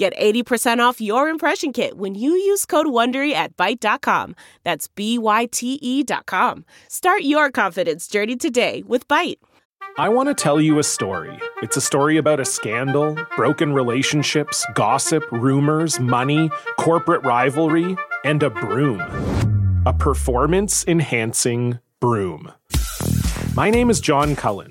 Get 80% off your impression kit when you use code WONDERY at Byte.com. That's BYTE.com. Start your confidence journey today with Byte. I want to tell you a story. It's a story about a scandal, broken relationships, gossip, rumors, money, corporate rivalry, and a broom. A performance-enhancing broom. My name is John Cullen.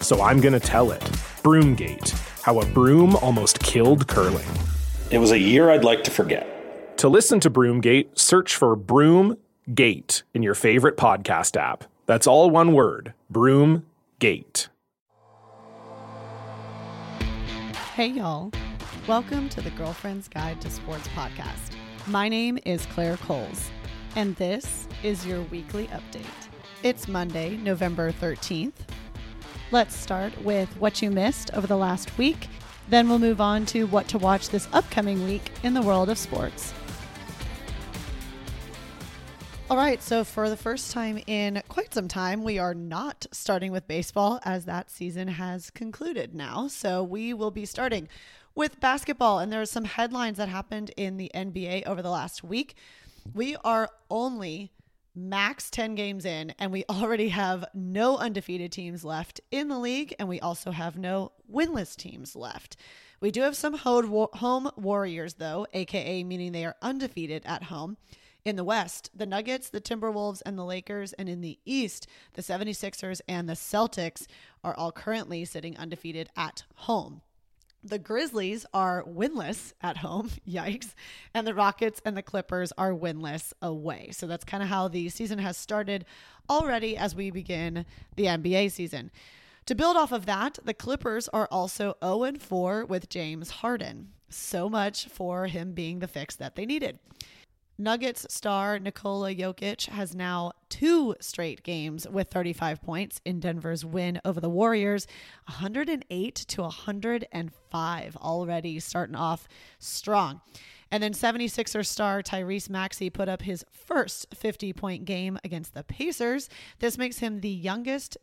so I'm going to tell it. Broomgate, how a broom almost killed curling. It was a year I'd like to forget. To listen to Broomgate, search for Broomgate in your favorite podcast app. That's all one word, Broomgate. Hey, y'all. Welcome to the Girlfriend's Guide to Sports podcast. My name is Claire Coles, and this is your weekly update. It's Monday, November 13th. Let's start with what you missed over the last week. Then we'll move on to what to watch this upcoming week in the world of sports. All right, so for the first time in quite some time, we are not starting with baseball as that season has concluded now. So we will be starting with basketball, and there are some headlines that happened in the NBA over the last week. We are only max 10 games in, and we already have no undefeated teams left in the league, and we also have no winless teams left. We do have some home Warriors, though, aka meaning they are undefeated at home. In the West, the Nuggets, the Timberwolves, and the Lakers, and in the East, the 76ers and the Celtics are all currently sitting undefeated at home. The Grizzlies are winless at home, yikes, and the Rockets and the Clippers are winless away. So that's kind of how the season has started already as we begin the NBA season. To build off of that, the Clippers are also 0-4 with James Harden. So much for him being the fix that they needed. Nuggets star Nikola Jokic has now two straight games with 35 points in Denver's win over the Warriors, 108-105, already starting off strong. And then 76er star Tyrese Maxey put up his first 50-point game against the Pacers. This makes him the youngest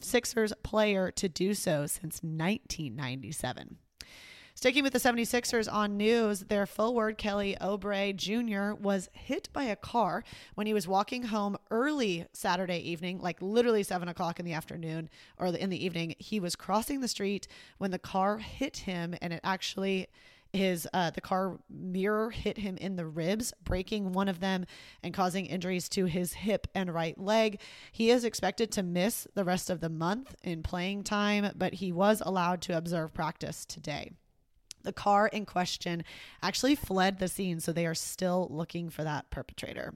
Sixers player to do so since 1997. Sticking with the 76ers on news, their forward Kelly Oubre Jr. was hit by a car when he was walking home early Saturday evening, like literally 7 o'clock in the afternoon or in the evening. He was crossing the street when the car hit him, and it actually the car mirror hit him in the ribs, breaking one of them and causing injuries to his hip and right leg. He is expected to miss the rest of the month in playing time, but he was allowed to observe practice today. The car in question actually fled the scene, so they are still looking for that perpetrator.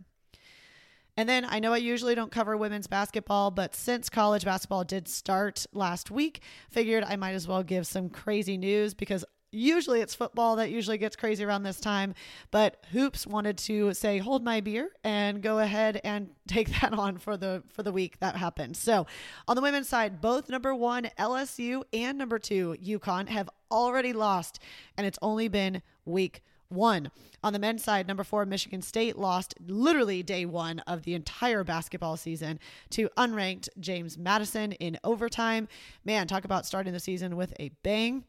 And then I know I usually don't cover women's basketball, but since college basketball did start last week, figured I might as well give some crazy news because usually it's football that usually gets crazy around this time, but hoops wanted to say, hold my beer and go ahead and take that on for the week that happened. So on the women's side, both number one LSU and number two UConn have already lost, and it's only been week one. On the men's side, number four Michigan State lost literally day one of the entire basketball season to unranked James Madison in overtime. Man, talk about starting the season with a bang.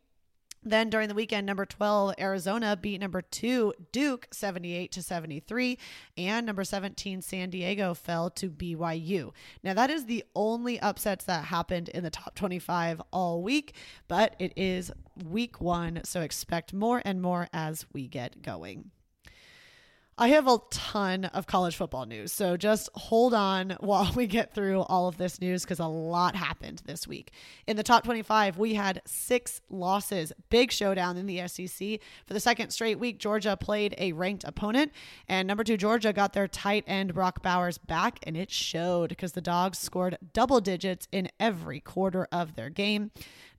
Then during the weekend, number 12, Arizona beat number 2, Duke, 78-73, and number 17, San Diego fell to BYU. Now that is the only upsets that happened in the top 25 all week, but it is week one, so expect more and more as we get going. I have a ton of college football news, so just hold on while we get through all of this news because a lot happened this week. In the top 25, we had 6 losses. Big showdown in the SEC. For the second straight week, Georgia played a ranked opponent, and number 2 Georgia got their tight end Brock Bowers back, and it showed because the Dogs scored double digits in every quarter of their game.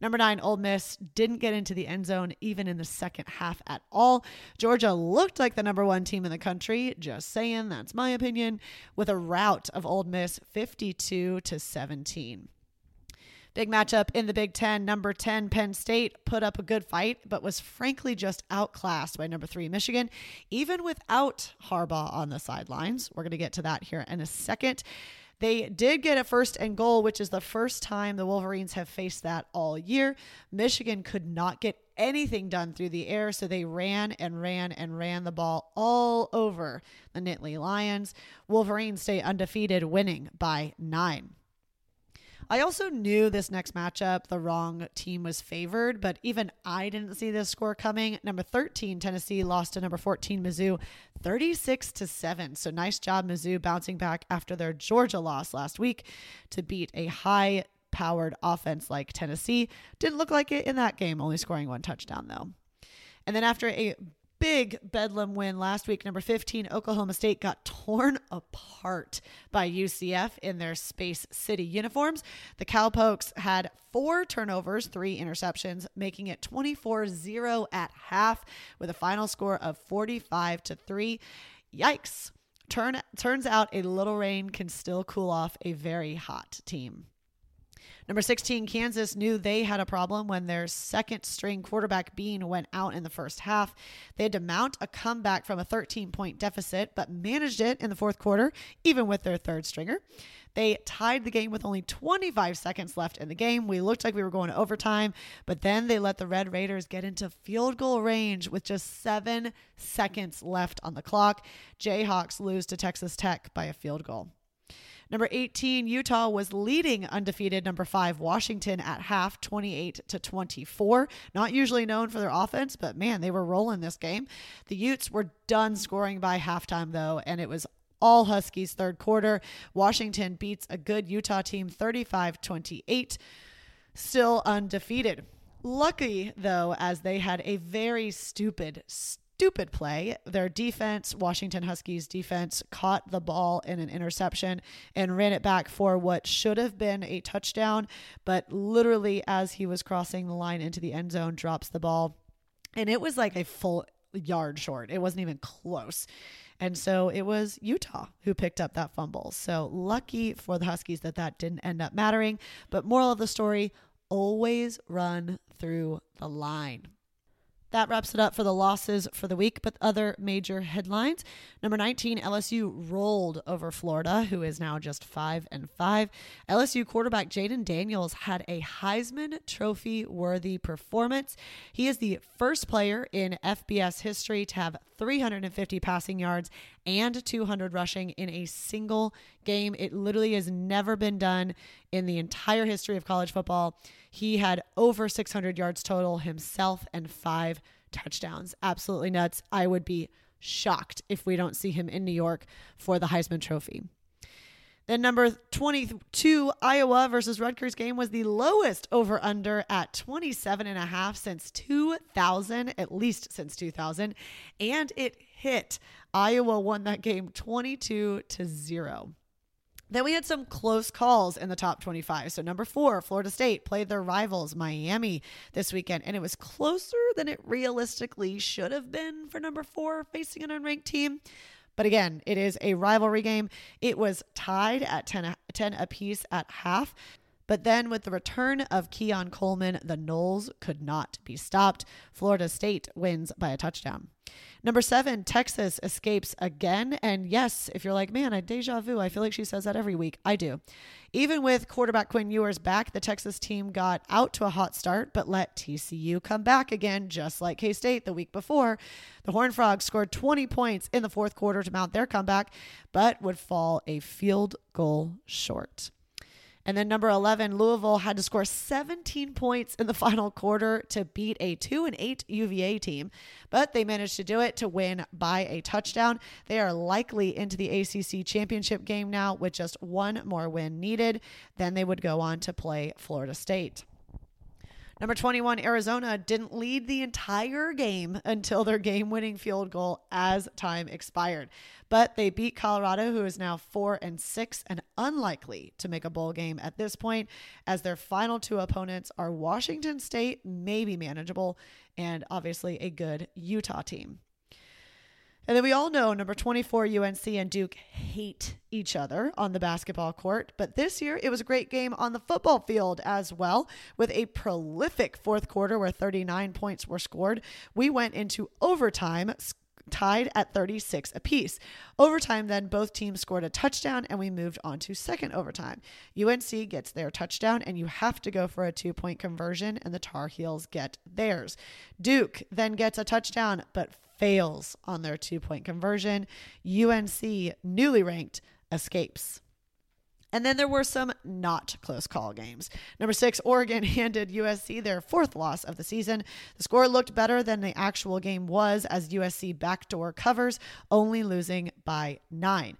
Number 9, Ole Miss didn't get into the end zone even in the second half at all. Georgia looked like the number 1 team in the country, just saying, that's my opinion, with a rout of Ole Miss 52-17. Big matchup in the Big Ten. Number 10, Penn State, put up a good fight, but was frankly just outclassed by number 3, Michigan, even without Harbaugh on the sidelines. We're going to get to that here in a second. They did get a 1st and goal, which is the first time the Wolverines have faced that all year. Michigan could not get anything done through the air, so they ran the ball all over the Nittany Lions. Wolverines stay undefeated, winning by 9. I also knew this next matchup, the wrong team was favored, but even I didn't see this score coming. Number 13, Tennessee, lost to number 14, Mizzou, 36-7. So nice job, Mizzou, bouncing back after their Georgia loss last week to beat a high-powered offense like Tennessee. Didn't look like it in that game, only scoring 1 touchdown, though. And then after a big bedlam win last week, number 15, Oklahoma State got torn apart by UCF in their Space City uniforms. The Cowpokes had 4 turnovers, 3 interceptions, making it 24-0 at half with a final score of 45-3. Yikes. Turns out a little rain can still cool off a very hot team. Number 16, Kansas, knew they had a problem when their second string quarterback Bean went out in the first half. They had to mount a comeback from a 13-point deficit, but managed it in the fourth quarter, even with their third stringer. They tied the game with only 25 seconds left in the game. We looked like we were going to overtime, but then they let the Red Raiders get into field goal range with just 7 seconds left on the clock. Jayhawks lose to Texas Tech by a field goal. Number 18, Utah, was leading undefeated number 5, Washington, at half, 28-24. Not usually known for their offense, but man, they were rolling this game. The Utes were done scoring by halftime, though, and it was all Huskies third quarter. Washington beats a good Utah team 35-28, still undefeated. Lucky, though, as they had a very stupid play. Their defense, Washington Huskies defense, caught the ball in an interception and ran it back for what should have been a touchdown, but literally as he was crossing the line into the end zone, drops the ball. And it was like a full yard short. It wasn't even close. And so it was Utah who picked up that fumble. So lucky for the Huskies that didn't end up mattering. But moral of the story, always run through the line. That wraps it up for the losses for the week, but other major headlines. Number 19, LSU rolled over Florida, who is now just 5-5. LSU quarterback Jaden Daniels had a Heisman Trophy-worthy performance. He is the first player in FBS history to have 350 passing yards and 200 rushing in a single game. It literally has never been done in the entire history of college football. He had over 600 yards total himself and 5 touchdowns. Absolutely nuts. I would be shocked if we don't see him in New York for the Heisman Trophy. Then number 22, Iowa versus Rutgers game was the lowest over-under at 27.5 since 2000, at least since 2000, and it hit. Iowa won that game 22-0. Then we had some close calls in the top 25. So number 4, Florida State played their rivals Miami this weekend, and it was closer than it realistically should have been for number 4 facing an unranked team. But again, it is a rivalry game. It was tied at 10 apiece at half. But then with the return of Keon Coleman, the Noles could not be stopped. Florida State wins by a touchdown. Number 7, Texas escapes again. And yes, if you're like, man, I deja vu, I feel like she says that every week. I do. Even with quarterback Quinn Ewers back, the Texas team got out to a hot start, but let TCU come back again, just like K-State the week before. The Horned Frogs scored 20 points in the fourth quarter to mount their comeback, but would fall a field goal short. And then number 11, Louisville had to score 17 points in the final quarter to beat a 2-8 UVA team, but they managed to do it to win by a touchdown. They are likely into the ACC championship game now with just one more win needed. Then they would go on to play Florida State. Number 21, Arizona didn't lead the entire game until their game-winning field goal as time expired. But they beat Colorado, who is now 4-6 and unlikely to make a bowl game at this point, as their final two opponents are Washington State, maybe manageable, and obviously a good Utah team. And then we all know number 24, UNC and Duke hate each other on the basketball court. But this year, it was a great game on the football field as well, with a prolific fourth quarter where 39 points were scored. We went into overtime, tied at 36 apiece. Overtime, then both teams scored a touchdown and we moved on to second overtime. UNC gets their touchdown and you have to go for a 2-point conversion, and the Tar Heels get theirs. Duke then gets a touchdown but fails on their 2-point conversion. UNC, newly ranked, escapes. And then there were some not close call games. Number 6, Oregon handed USC their fourth loss of the season. The score looked better than the actual game was, as USC backdoor covers, only losing by 9.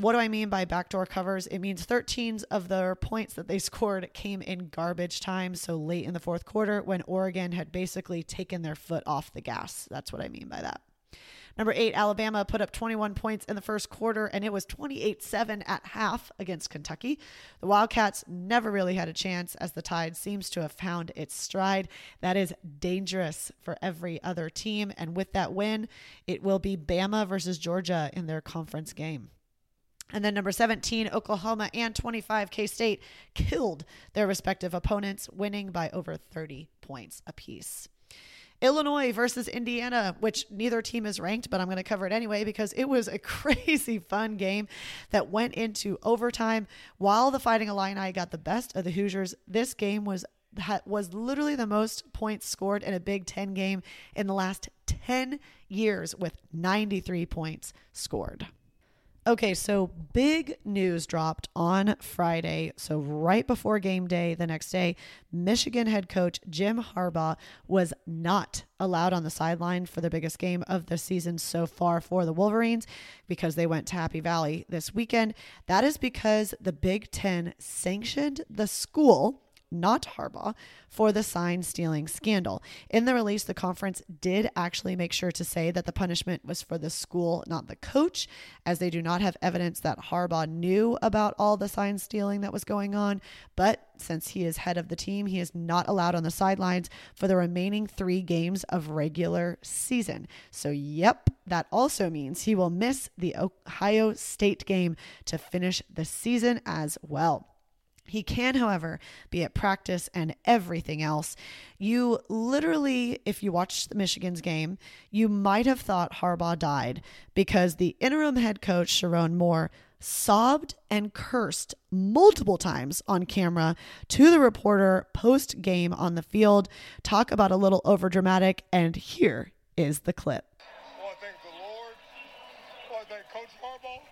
What do I mean by backdoor covers? It means 13 of their points that they scored came in garbage time, so late in the fourth quarter when Oregon had basically taken their foot off the gas. That's what I mean by that. Number 8, Alabama put up 21 points in the first quarter, and it was 28-7 at half against Kentucky. The Wildcats never really had a chance, as the Tide seems to have found its stride. That is dangerous for every other team, and with that win, it will be Bama versus Georgia in their conference game. And then number 17, Oklahoma and 25, K-State killed their respective opponents, winning by over 30 points apiece. Illinois versus Indiana, which neither team is ranked, but I'm going to cover it anyway because it was a crazy fun game that went into overtime. While the Fighting Illini got the best of the Hoosiers, this game was literally the most points scored in a Big Ten game in the last 10 years, with 93 points scored. Okay, so big news dropped on Friday. So right before game day the next day, Michigan head coach Jim Harbaugh was not allowed on the sideline for the biggest game of the season so far for the Wolverines because they went to Happy Valley this weekend. That is because the Big Ten sanctioned the school, not Harbaugh, for the sign stealing scandal. In the release, the conference did actually make sure to say that the punishment was for the school, not the coach, as they do not have evidence that Harbaugh knew about all the sign stealing that was going on. But since he is head of the team, he is not allowed on the sidelines for the remaining 3 games of regular season. So, yep, that also means he will miss the Ohio State game to finish the season as well. He can, however, be at practice and everything else. You literally, if you watched Michigan's game, you might have thought Harbaugh died, because the interim head coach, Sharon Moore, sobbed and cursed multiple times on camera to the reporter post-game on the field. Talk about a little overdramatic, and here is the clip. Oh, I thank the Lord. Oh, I thank Coach Harbaugh.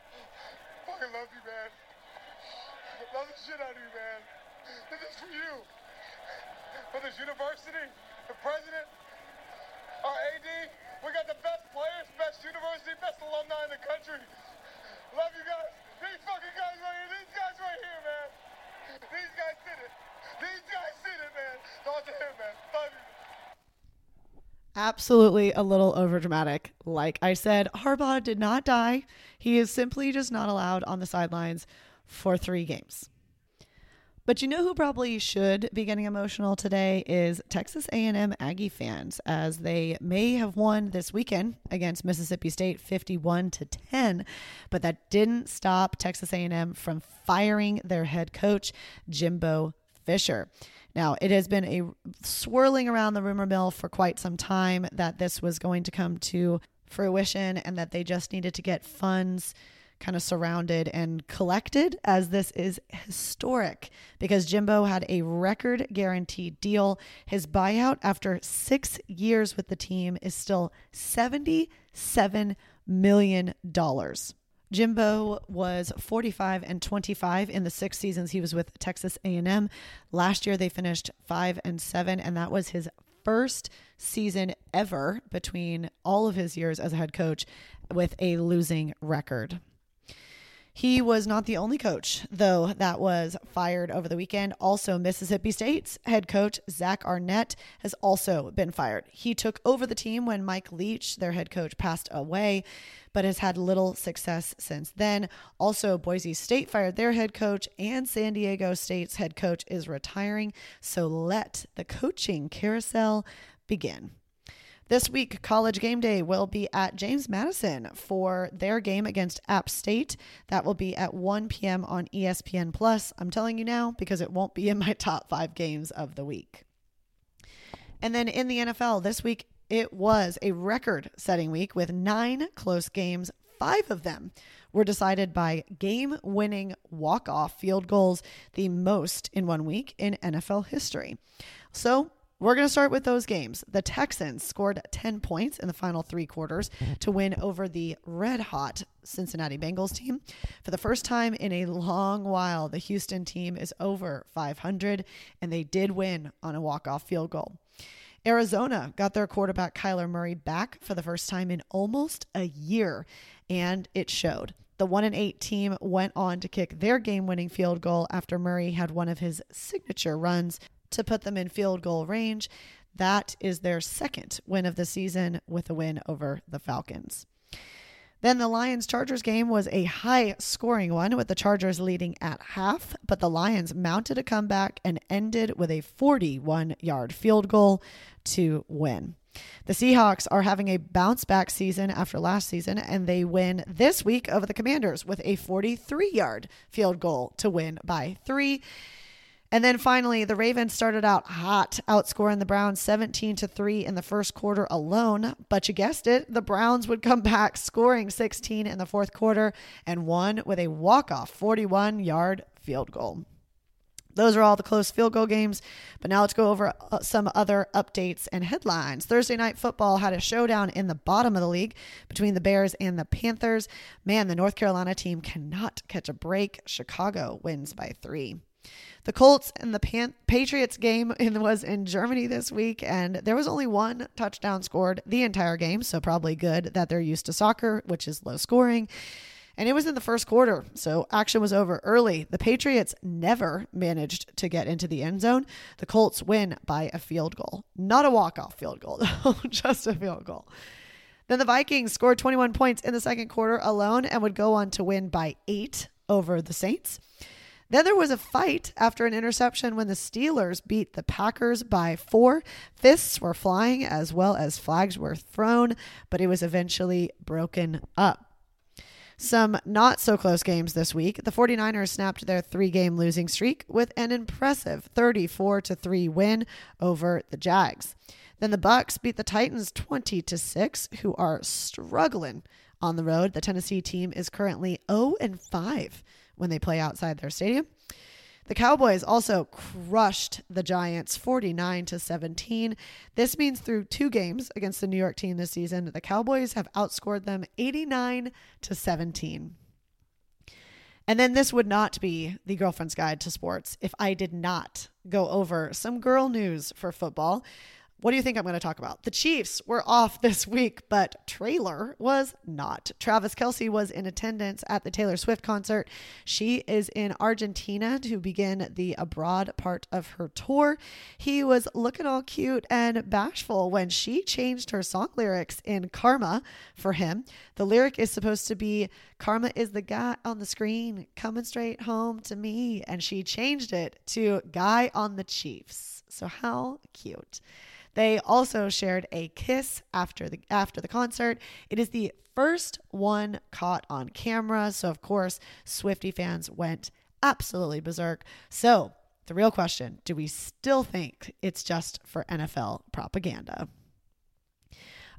Oh, I love you, man. Love the shit out of you, man. This is for you. For this university, the president, our AD. We got the best players, best university, best alumni in the country. Love you guys. These fucking guys right here. These guys right here, man. These guys did it. These guys did it, man. Talk to him, man. Love you. Absolutely a little overdramatic. Like I said, Harbaugh did not die. He is simply just not allowed on the sidelines for 3 games. But you know who probably should be getting emotional today is Texas A&M Aggie fans, as they may have won this weekend against Mississippi State 51-10, but that didn't stop Texas A&M from firing their head coach, Jimbo Fisher. Now, it has been a swirling around the rumor mill for quite some time that this was going to come to fruition and that they just needed to get funds kind of surrounded and collected, as this is historic because Jimbo had a record guaranteed deal. His buyout after 6 years with the team is still $77 million. Jimbo was 45-25 in the 6 seasons he was with Texas A&M. Last year they finished 5-7, and that was his first season ever between all of his years as a head coach with a losing record. He was not the only coach, though, that was fired over the weekend. Also, Mississippi State's head coach, Zach Arnett, has also been fired. He took over the team when Mike Leach, their head coach, passed away, but has had little success since then. Also, Boise State fired their head coach, and San Diego State's head coach is retiring. So let the coaching carousel begin. This week, College Game Day will be at James Madison for their game against App State. That will be at 1 p.m. on ESPN+. I'm telling you now because it won't be in my top 5 games of the week. And then in the NFL this week, it was a record-setting week with 9 close games. 5 of them were decided by game-winning walk-off field goals, the most in one week in NFL history. So, we're going to start with those games. The Texans scored 10 points in the final 3 quarters to win over the red-hot Cincinnati Bengals team. For the first time in a long while, the Houston team is over 500, and they did win on a walk-off field goal. Arizona got their quarterback Kyler Murray back for the first time in almost a year, and it showed. The 1-8 team went on to kick their game-winning field goal after Murray had one of his signature runs to put them in field goal range. That is their second win of the season with a win over the Falcons. Then the Lions-Chargers game was a high-scoring one with the Chargers leading at half, but the Lions mounted a comeback and ended with a 41-yard field goal to win. The Seahawks are having a bounce-back season after last season, and they win this week over the Commanders with a 43-yard field goal to win by 3. And then finally, the Ravens started out hot, outscoring the Browns 17-3 in the first quarter alone. But you guessed it, the Browns would come back scoring 16 in the fourth quarter and won with a walk-off 41-yard field goal. Those are all the close field goal games, but now let's go over some other updates and headlines. Thursday Night Football had a showdown in the bottom of the league between the Bears and the Panthers. Man, the North Carolina team cannot catch a break. Chicago wins by 3. The Colts and the Patriots game was in Germany this week, and there was only one touchdown scored the entire game, so probably good that they're used to soccer, which is low scoring. And it was in the first quarter, so action was over early. The Patriots never managed to get into the end zone. The Colts win by a field goal. Not a walk-off field goal, though, just a field goal. Then the Vikings scored 21 points in the second quarter alone and would go on to win by 8 over the Saints. Then there was a fight after an interception when the Steelers beat the Packers by 4. Fists were flying as well as flags were thrown, but it was eventually broken up. Some not-so-close games this week. The 49ers snapped their 3-game losing streak with an impressive 34-3 win over the Jags. Then the Bucks beat the Titans 20-6, who are struggling on the road. The Tennessee team is currently 0-5. When they play outside their stadium. The Cowboys also crushed the Giants 49-17. This means through 2 games against the New York team this season, the Cowboys have outscored them 89-17. And then this would not be the Girlfriend's Guide to Sports if I did not go over some girl news for football. What do you think I'm going to talk about? The Chiefs were off this week, but Taylor was not. Travis Kelce was in attendance at the Taylor Swift concert. She is in Argentina to begin the abroad part of her tour. He was looking all cute and bashful when she changed her song lyrics in Karma for him. The lyric is supposed to be, "Karma is the guy on the screen coming straight home to me." And she changed it to "Guy on the Chiefs." So how cute. They also shared a kiss after the concert. It is the first one caught on camera. So, of course, Swiftie fans went absolutely berserk. So, the real question, do we still think it's just for NFL propaganda?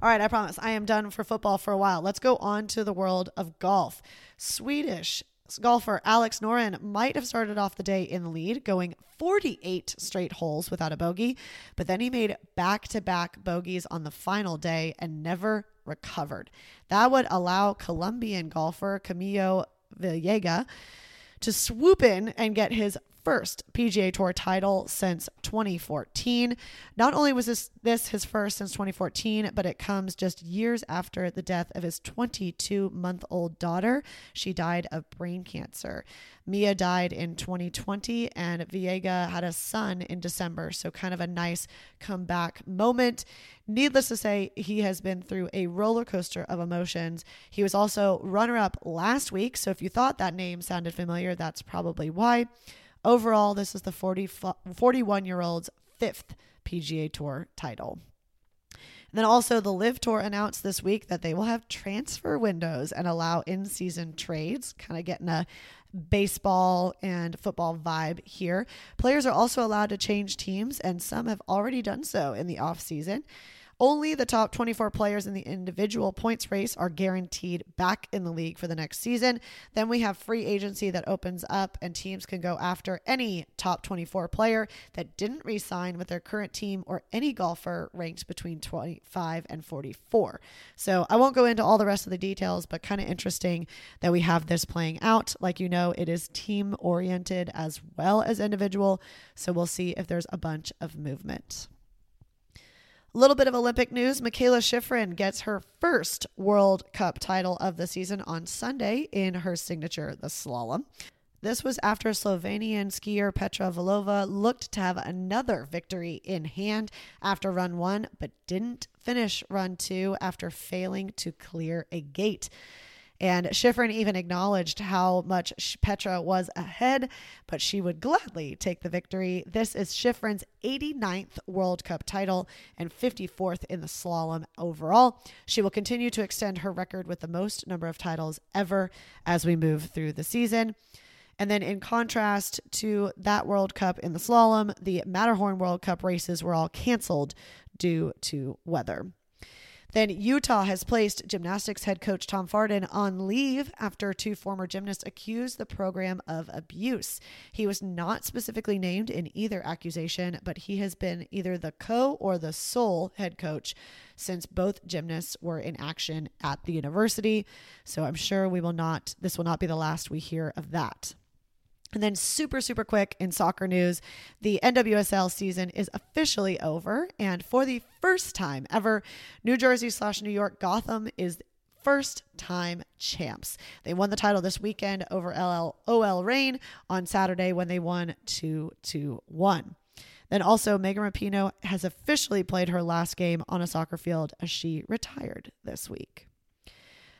All right, I promise I am done for football for a while. Let's go on to the world of golf. Swedish golfer Alex Noren might have started off the day in the lead, going 48 straight holes without a bogey, but then he made back-to-back bogeys on the final day and never recovered. That would allow Colombian golfer Camilo Villegas to swoop in and get his first PGA Tour title since 2014. Not only was this his first since 2014, but it comes just years after the death of his 22-month-old daughter. She died of brain cancer. Mia died in 2020, and Villegas had a son in December, so kind of a nice comeback moment. Needless to say, he has been through a roller coaster of emotions. He was also runner-up last week, so if you thought that name sounded familiar, that's probably why. Overall, this is the 41-year-old's fifth PGA Tour title. And then also the LIV Tour announced this week that they will have transfer windows and allow in-season trades, kind of getting a baseball and football vibe here. Players are also allowed to change teams, and some have already done so in the offseason. Only the top 24 players in the individual points race are guaranteed back in the league for the next season. Then we have free agency that opens up, and teams can go after any top 24 player that didn't re-sign with their current team or any golfer ranked between 25 and 44. So I won't go into all the rest of the details, but kind of interesting that we have this playing out. Like, you know, it is team oriented as well as individual. So we'll see if there's a bunch of movement. A little bit of Olympic news. Mikaela Shiffrin gets her first World Cup title of the season on Sunday in her signature, the slalom. This was after Slovenian skier Petra Volova looked to have another victory in hand after run one, but didn't finish run two after failing to clear a gate. And Shiffrin even acknowledged how much Petra was ahead, but she would gladly take the victory. This is Shiffrin's 89th World Cup title and 54th in the slalom overall. She will continue to extend her record with the most number of titles ever as we move through the season. And then in contrast to that World Cup in the slalom, the Matterhorn World Cup races were all canceled due to weather. Then Utah has placed gymnastics head coach Tom Farden on leave after two former gymnasts accused the program of abuse. He was not specifically named in either accusation, but he has been either the co or the sole head coach since both gymnasts were in action at the university. So I'm sure this will not be the last we hear of that. And then super, super quick in soccer news, the NWSL season is officially over. And for the first time ever, New Jersey / New York Gotham is first time champs. They won the title this weekend over OL Reign on Saturday when they won 2-1. Then also Megan Rapinoe has officially played her last game on a soccer field as she retired this week.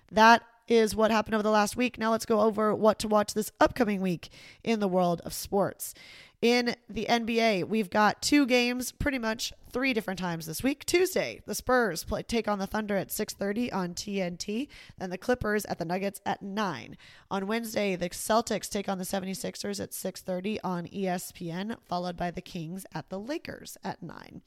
That is what happened over the last week. Now let's go over what to watch this upcoming week in the world of sports. In the NBA, we've got two games pretty much three different times this week. Tuesday, the Spurs take on the Thunder at 6:30 on TNT, and the Clippers at the Nuggets at 9. On Wednesday, the Celtics take on the 76ers at 6:30 on ESPN, followed by the Kings at the Lakers at 9.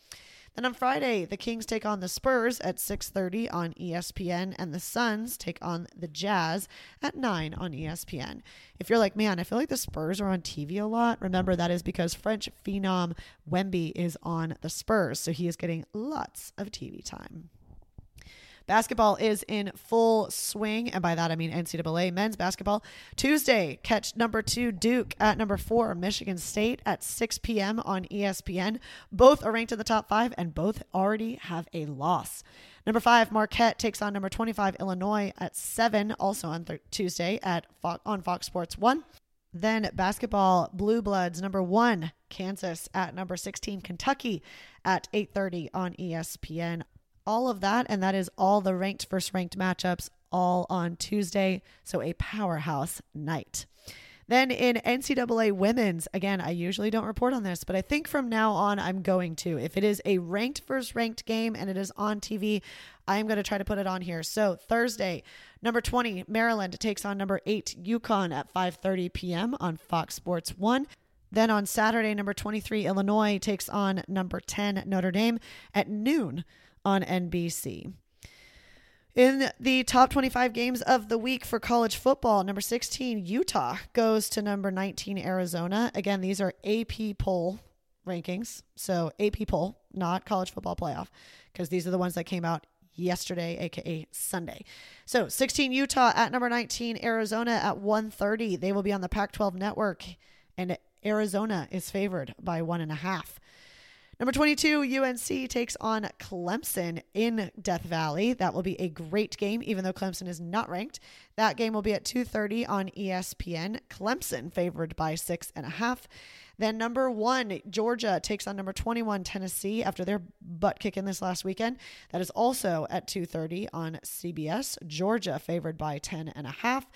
Then on Friday, the Kings take on the Spurs at 6:30 on ESPN, and the Suns take on the Jazz at 9 on ESPN. If you're like, man, I feel like the Spurs are on TV a lot, remember that is because French phenom Wemby is on the Spurs, so he is getting lots of TV time. Basketball is in full swing, and by that I mean NCAA men's basketball. Tuesday, catch number 2 Duke at number 4 Michigan State at 6 p.m. on ESPN. Both are ranked in the top 5, and both already have a loss. Number 5 Marquette takes on number 25 Illinois at 7, also on Tuesday on Fox Sports 1. Then basketball, Blue Bloods, number 1 Kansas at number 16 Kentucky at 8:30 on ESPN. All of that, and that is all the ranked versus ranked matchups all on Tuesday. So a powerhouse night. Then in NCAA women's, again, I usually don't report on this, but I think from now on I'm going to. If it is a ranked versus ranked game and it is on TV, I am going to try to put it on here. So Thursday, number 20, Maryland takes on number 8, UConn at 5:30 p.m. on Fox Sports 1. Then on Saturday, number 23, Illinois takes on number 10, Notre Dame at noon on NBC. In the top 25 games of the week for college football, number 16, Utah goes to number 19, Arizona. Again, these are AP poll rankings. So AP poll, not college football playoff, because these are the ones that came out yesterday, aka Sunday. So 16 Utah at number 19, Arizona at 1:30. They will be on the Pac-12 network, and Arizona is favored by 1.5. Number 22, UNC takes on Clemson in Death Valley. That will be a great game, even though Clemson is not ranked. That game will be at 2:30 on ESPN. Clemson favored by 6.5. Then number 1, Georgia takes on number 21, Tennessee, after their butt kicking this last weekend. That is also at 2:30 on CBS. Georgia favored by 10.5.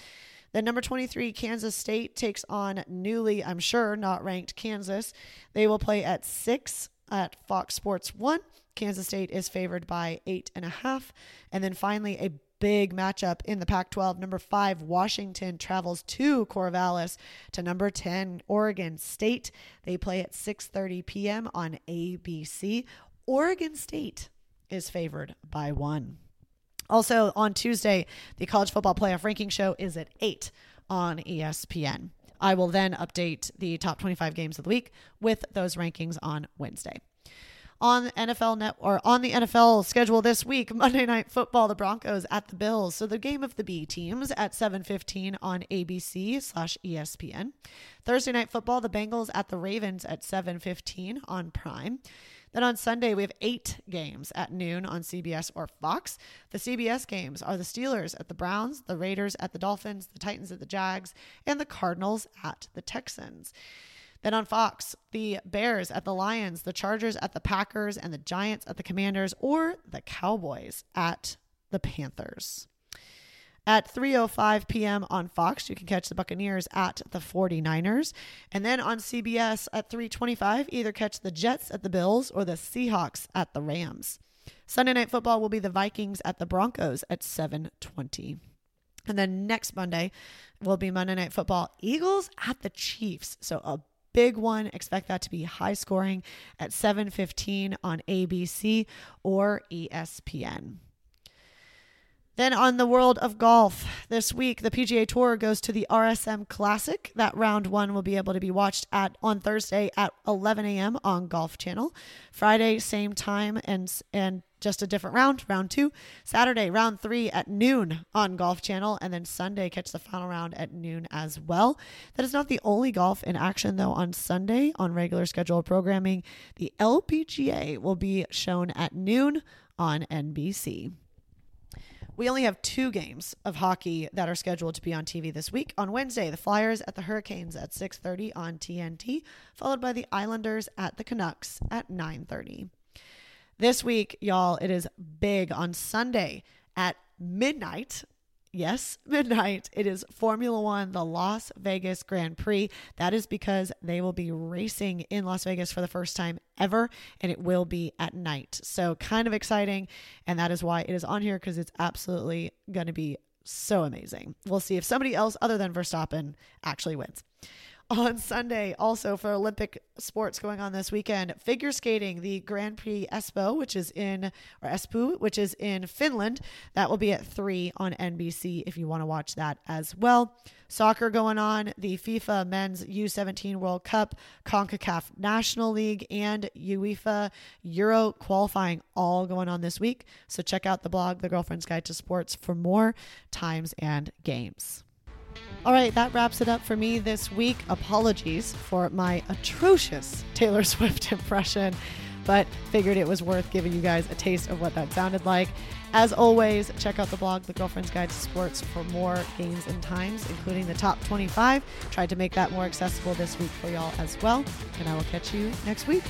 Then number 23, Kansas State takes on newly, I'm sure, not ranked Kansas. They will play at 6 at Fox Sports 1. Kansas State is favored by 8.5. And then finally, a big matchup in the Pac-12. Number 5, Washington travels to Corvallis to number 10, Oregon State. They play at 6:30 p.m. on ABC. Oregon State is favored by 1. Also on Tuesday, the College Football Playoff Ranking Show is at 8 on ESPN. I will then update the top 25 games of the week with those rankings on Wednesday. On the NFL net or on the NFL schedule this week, Monday Night Football, the Broncos at the Bills. So the game of the B teams at 7:15 on ABC/ESPN. Thursday Night Football, the Bengals at the Ravens at 7:15 on Prime. Then on Sunday, we have 8 games at noon on CBS or Fox. The CBS games are the Steelers at the Browns, the Raiders at the Dolphins, the Titans at the Jags, and the Cardinals at the Texans. Then on Fox, the Bears at the Lions, the Chargers at the Packers, and the Giants at the Commanders, or the Cowboys at the Panthers. At 3:05 p.m. on Fox, you can catch the Buccaneers at the 49ers. And then on CBS at 3:25, either catch the Jets at the Bills or the Seahawks at the Rams. Sunday Night Football will be the Vikings at the Broncos at 7:20. And then next Monday will be Monday Night Football, Eagles at the Chiefs. So a big one. Expect that to be high scoring at 7:15 on ABC or ESPN. Then on the world of golf this week, the PGA Tour goes to the RSM Classic. That round one will be able to be watched on Thursday at 11 a.m. on Golf Channel. Friday, same time and just a different round, round 2. Saturday, round 3 at noon on Golf Channel. And then Sunday, catch the final round at noon as well. That is not the only golf in action, though. On Sunday, on regular scheduled programming, the LPGA will be shown at noon on NBC. We only have 2 games of hockey that are scheduled to be on TV this week. On Wednesday, the Flyers at the Hurricanes at 6:30 on TNT, followed by the Islanders at the Canucks at 9:30. This week, y'all, it is big. On Sunday at midnight, yes, midnight, it is Formula One, the Las Vegas Grand Prix. That is because they will be racing in Las Vegas for the first time ever, and it will be at night. So kind of exciting, and that is why it is on here, because it's absolutely going to be so amazing. We'll see if somebody else other than Verstappen actually wins. On Sunday, also for Olympic sports going on this weekend, figure skating, the Grand Prix Espoo, which is in Finland. That will be at 3 on NBC if you want to watch that as well. Soccer going on, the FIFA Men's U17 World Cup, CONCACAF National League, and UEFA Euro qualifying all going on this week. So check out the blog, The Girlfriend's Guide to Sports, for more times and games. All right, that wraps it up for me this week. Apologies for my atrocious Taylor Swift impression, but figured it was worth giving you guys a taste of what that sounded like. As always, check out the blog, The Girlfriend's Guide to Sports, for more games and times, including the top 25. Tried to make that more accessible this week for y'all as well, and I will catch you next week.